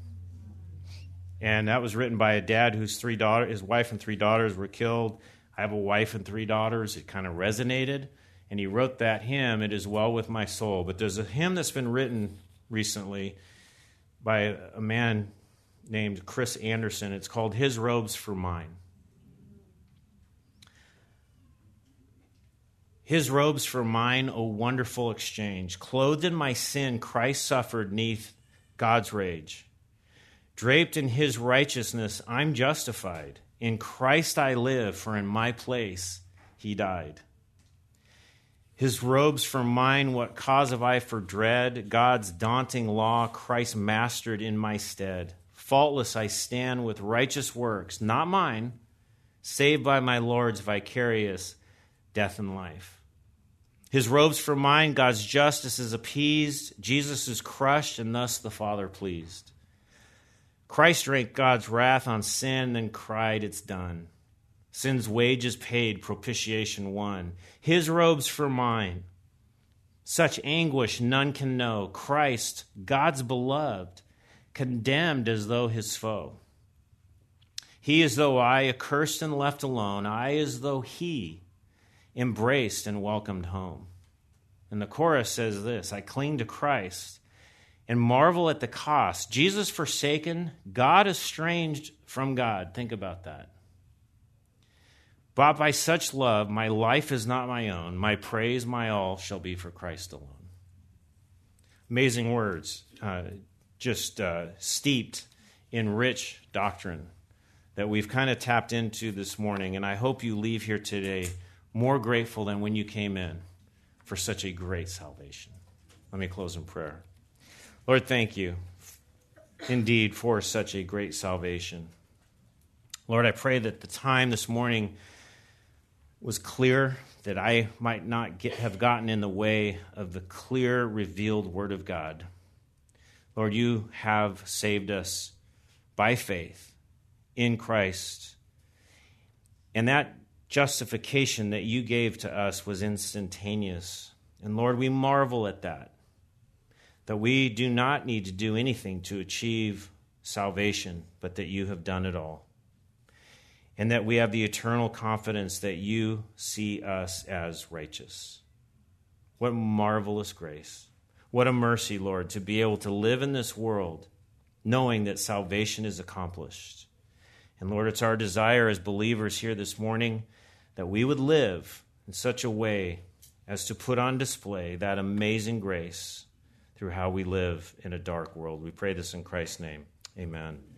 And that was written by a dad whose three daughters, his wife and three daughters were killed. I have a wife and three daughters. It kind of resonated. And he wrote that hymn, It Is Well With My Soul. But there's a hymn that's been written recently by a man named Chris Anderson. It's called His Robes for Mine. His robes for mine, a wonderful exchange. Clothed in my sin, Christ suffered 'neath God's rage. Draped in his righteousness, I'm justified. In Christ I live, for in my place he died. His robes for mine, what cause have I for dread? God's daunting law, Christ mastered in my stead. Faultless I stand with righteous works, not mine, saved by my Lord's vicarious death and life. His robes for mine, God's justice is appeased, Jesus is crushed, and thus the Father pleased. Christ drank God's wrath on sin and cried, it's done. Sin's wages paid, propitiation won. His robes for mine, such anguish none can know. Christ, God's beloved, condemned as though his foe. He as though I, accursed and left alone, I as though he, embraced and welcomed home. And the chorus says this, I cling to Christ and marvel at the cost. Jesus forsaken, God estranged from God. Think about that. Bought by such love, my life is not my own. My praise, my all, shall be for Christ alone. Amazing words, just steeped in rich doctrine that we've kind of tapped into this morning. And I hope you leave here today more grateful than when you came in for such a great salvation. Let me close in prayer. Lord, thank you indeed for such a great salvation. Lord, I pray that the time this morning was clear, that I might not have gotten in the way of the clear, revealed Word of God. Lord, you have saved us by faith in Christ, and that justification that you gave to us was instantaneous. And Lord, we marvel at that we do not need to do anything to achieve salvation, but that you have done it all. And that we have the eternal confidence that you see us as righteous. What marvelous grace. What a mercy, Lord, to be able to live in this world knowing that salvation is accomplished. And Lord, it's our desire as believers here this morning that we would live in such a way as to put on display that amazing grace through how we live in a dark world. We pray this in Christ's name. Amen.